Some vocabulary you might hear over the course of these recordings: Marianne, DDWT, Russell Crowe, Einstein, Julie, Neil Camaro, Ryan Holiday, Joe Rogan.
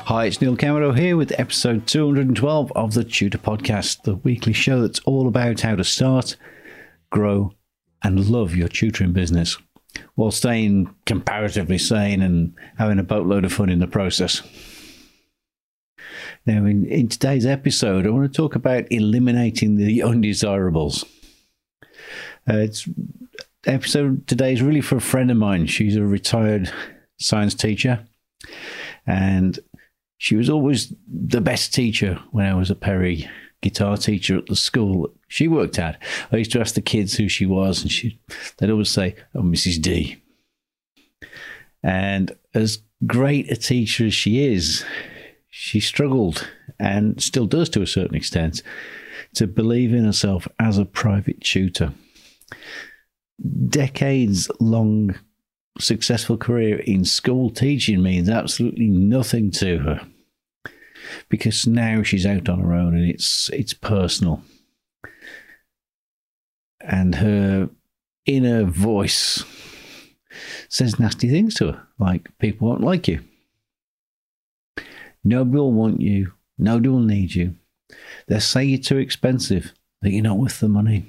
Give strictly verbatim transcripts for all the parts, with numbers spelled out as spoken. Hi, it's Neil Camaro here with episode two hundred twelve of the Tutor Podcast, the weekly show that's all about how to start, grow and love your tutoring business while staying comparatively sane and having a boatload of fun in the process. Now, in, in today's episode, I want to talk about eliminating the undesirables. Uh, it's episode today is really for a friend of mine. She's a retired science teacher and she was always the best teacher when I was a Perry guitar teacher at the school she worked at. I used to ask the kids who she was, and she, they'd always say, "Oh, Missus D." And as great a teacher as she is, she struggled, and still does to a certain extent, to believe in herself as a private tutor. Decades-long successful career in school teaching means absolutely nothing to her, because now she's out on her own and it's it's personal, and her inner voice says nasty things to her, like people won't like you, nobody will want you, nobody will need you, they'll say you're too expensive, that you're not worth the money,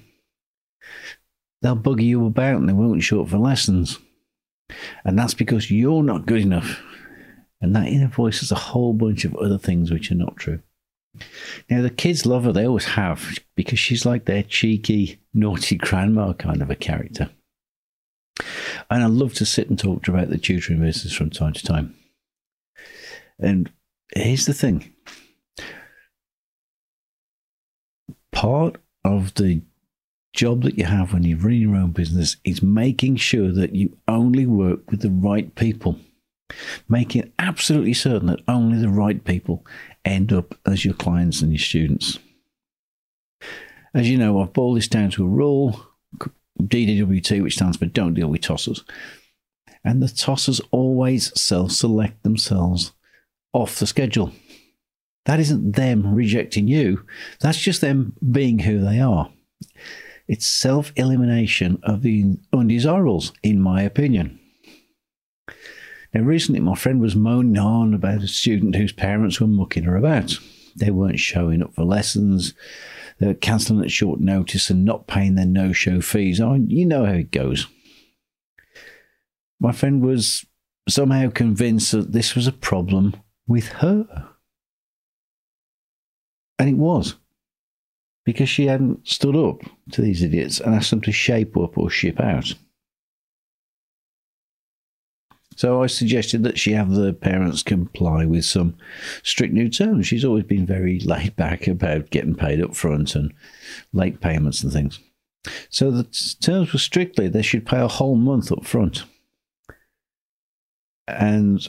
they'll bugger you about and they won't show up for lessons. And that's because you're not good enough. And that inner voice is a whole bunch of other things which are not true. Now, the kids love her. They always have, because she's like their cheeky, naughty grandma kind of a character. And I love to sit and talk to her about the tutoring business from time to time. And here's the thing. Part of the job that you have when you're running your own business is making sure that you only work with the right people, making absolutely certain that only the right people end up as your clients and your students. As you know, I've boiled this down to a rule, D D W T, which stands for don't deal with tossers. And the tossers always self-select themselves off the schedule. That isn't them rejecting you. That's just them being who they are. It's self-elimination of the undesirables, in my opinion. Now, recently my friend was moaning on about a student whose parents were mucking her about. They weren't showing up for lessons. They were cancelling at short notice and not paying their no-show fees. Oh, you know how it goes. My friend was somehow convinced that this was a problem with her. And it was. Because she hadn't stood up to these idiots and asked them to shape up or ship out. So I suggested that she have the parents comply with some strict new terms. She's always been very laid back about getting paid up front and late payments and things. So the terms were strictly they should pay a whole month up front. And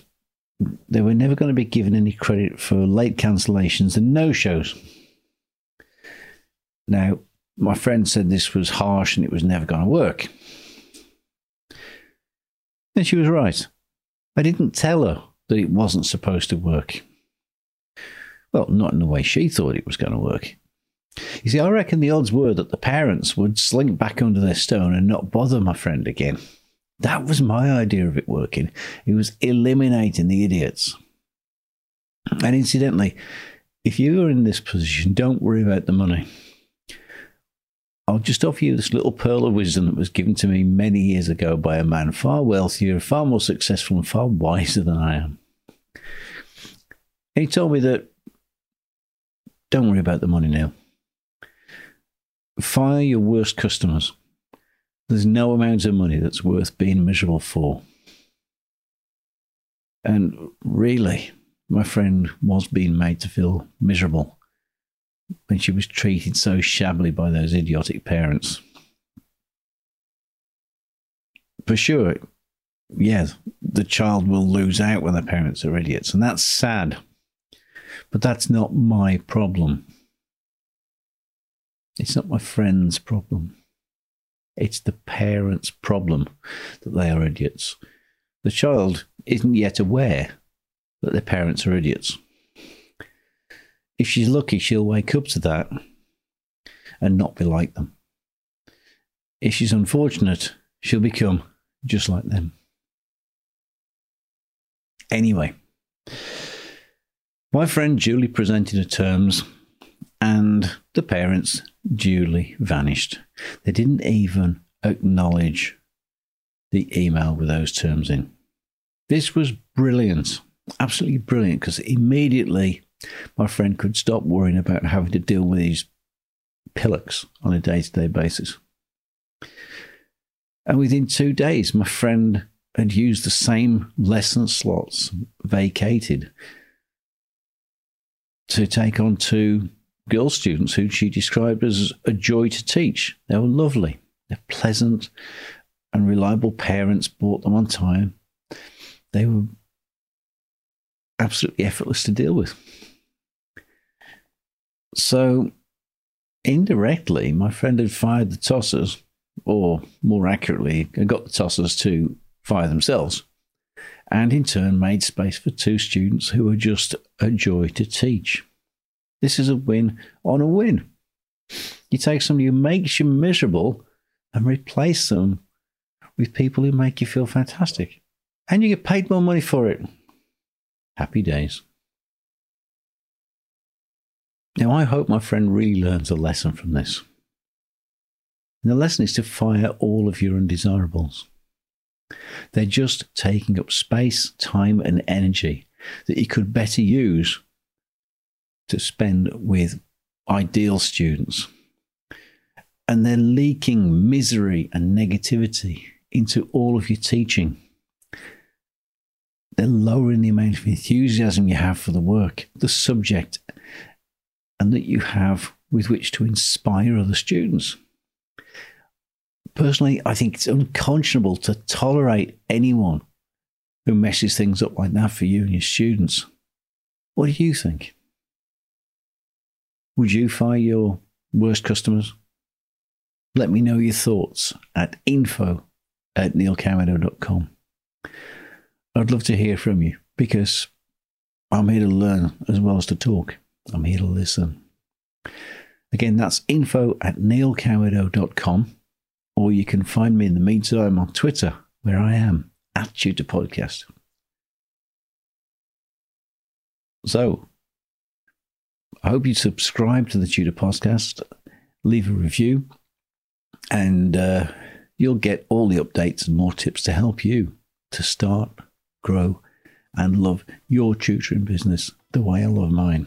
they were never going to be given any credit for late cancellations and no-shows. Now, my friend said this was harsh and it was never going to work. And she was right. I didn't tell her that it wasn't supposed to work. Well, not in the way she thought it was going to work. You see, I reckon the odds were that the parents would slink back under their stone and not bother my friend again. That was my idea of it working. It was eliminating the idiots. And incidentally, if you are in this position, don't worry about the money. I'll just offer you this little pearl of wisdom that was given to me many years ago by a man far wealthier, far more successful and far wiser than I am. He told me that, don't worry about the money now. Fire your worst customers. There's no amount of money that's worth being miserable for. And really, my friend was being made to feel miserable when she was treated so shabbily by those idiotic parents. For sure, yeah, the child will lose out when the parents are idiots, and that's sad. But that's not my problem. It's not my friend's problem. It's the parents' problem that they are idiots. The child isn't yet aware that their parents are idiots. If she's lucky, she'll wake up to that and not be like them. If she's unfortunate, she'll become just like them. Anyway, my friend Julie presented her terms and the parents duly vanished. They didn't even acknowledge the email with those terms in. This was brilliant, absolutely brilliant, because immediately my friend could stop worrying about having to deal with these pillocks on a day-to-day basis. And within two days, my friend had used the same lesson slots vacated to take on two girl students who she described as a joy to teach. They were lovely. They're pleasant and reliable parents, brought them on time. They were absolutely effortless to deal with. So indirectly, my friend had fired the tossers, or more accurately, got the tossers to fire themselves, and in turn made space for two students who were just a joy to teach. This is a win on a win. You take somebody who makes you miserable and replace them with people who make you feel fantastic, and you get paid more money for it. Happy days. Now, I hope my friend really learns a lesson from this. And the lesson is to fire all of your undesirables. They're just taking up space, time, and energy that you could better use to spend with ideal students. And they're leaking misery and negativity into all of your teaching. They're lowering the amount of enthusiasm you have for the work, the subject, and that you have with which to inspire other students. Personally, I think it's unconscionable to tolerate anyone who messes things up like that for you and your students. What do you think? Would you fire your worst customers? Let me know your thoughts at info at neil camaro dot com. I'd love to hear from you, because I'm here to learn as well as to talk. I'm here to listen. Again, that's info at neil camaro dot com. Or you can find me in the meantime on Twitter, where I am at Tutor Podcast. So, I hope you subscribe to the Tutor Podcast, leave a review, and uh, you'll get all the updates and more tips to help you to start, grow, and love your tutoring business the way I love mine.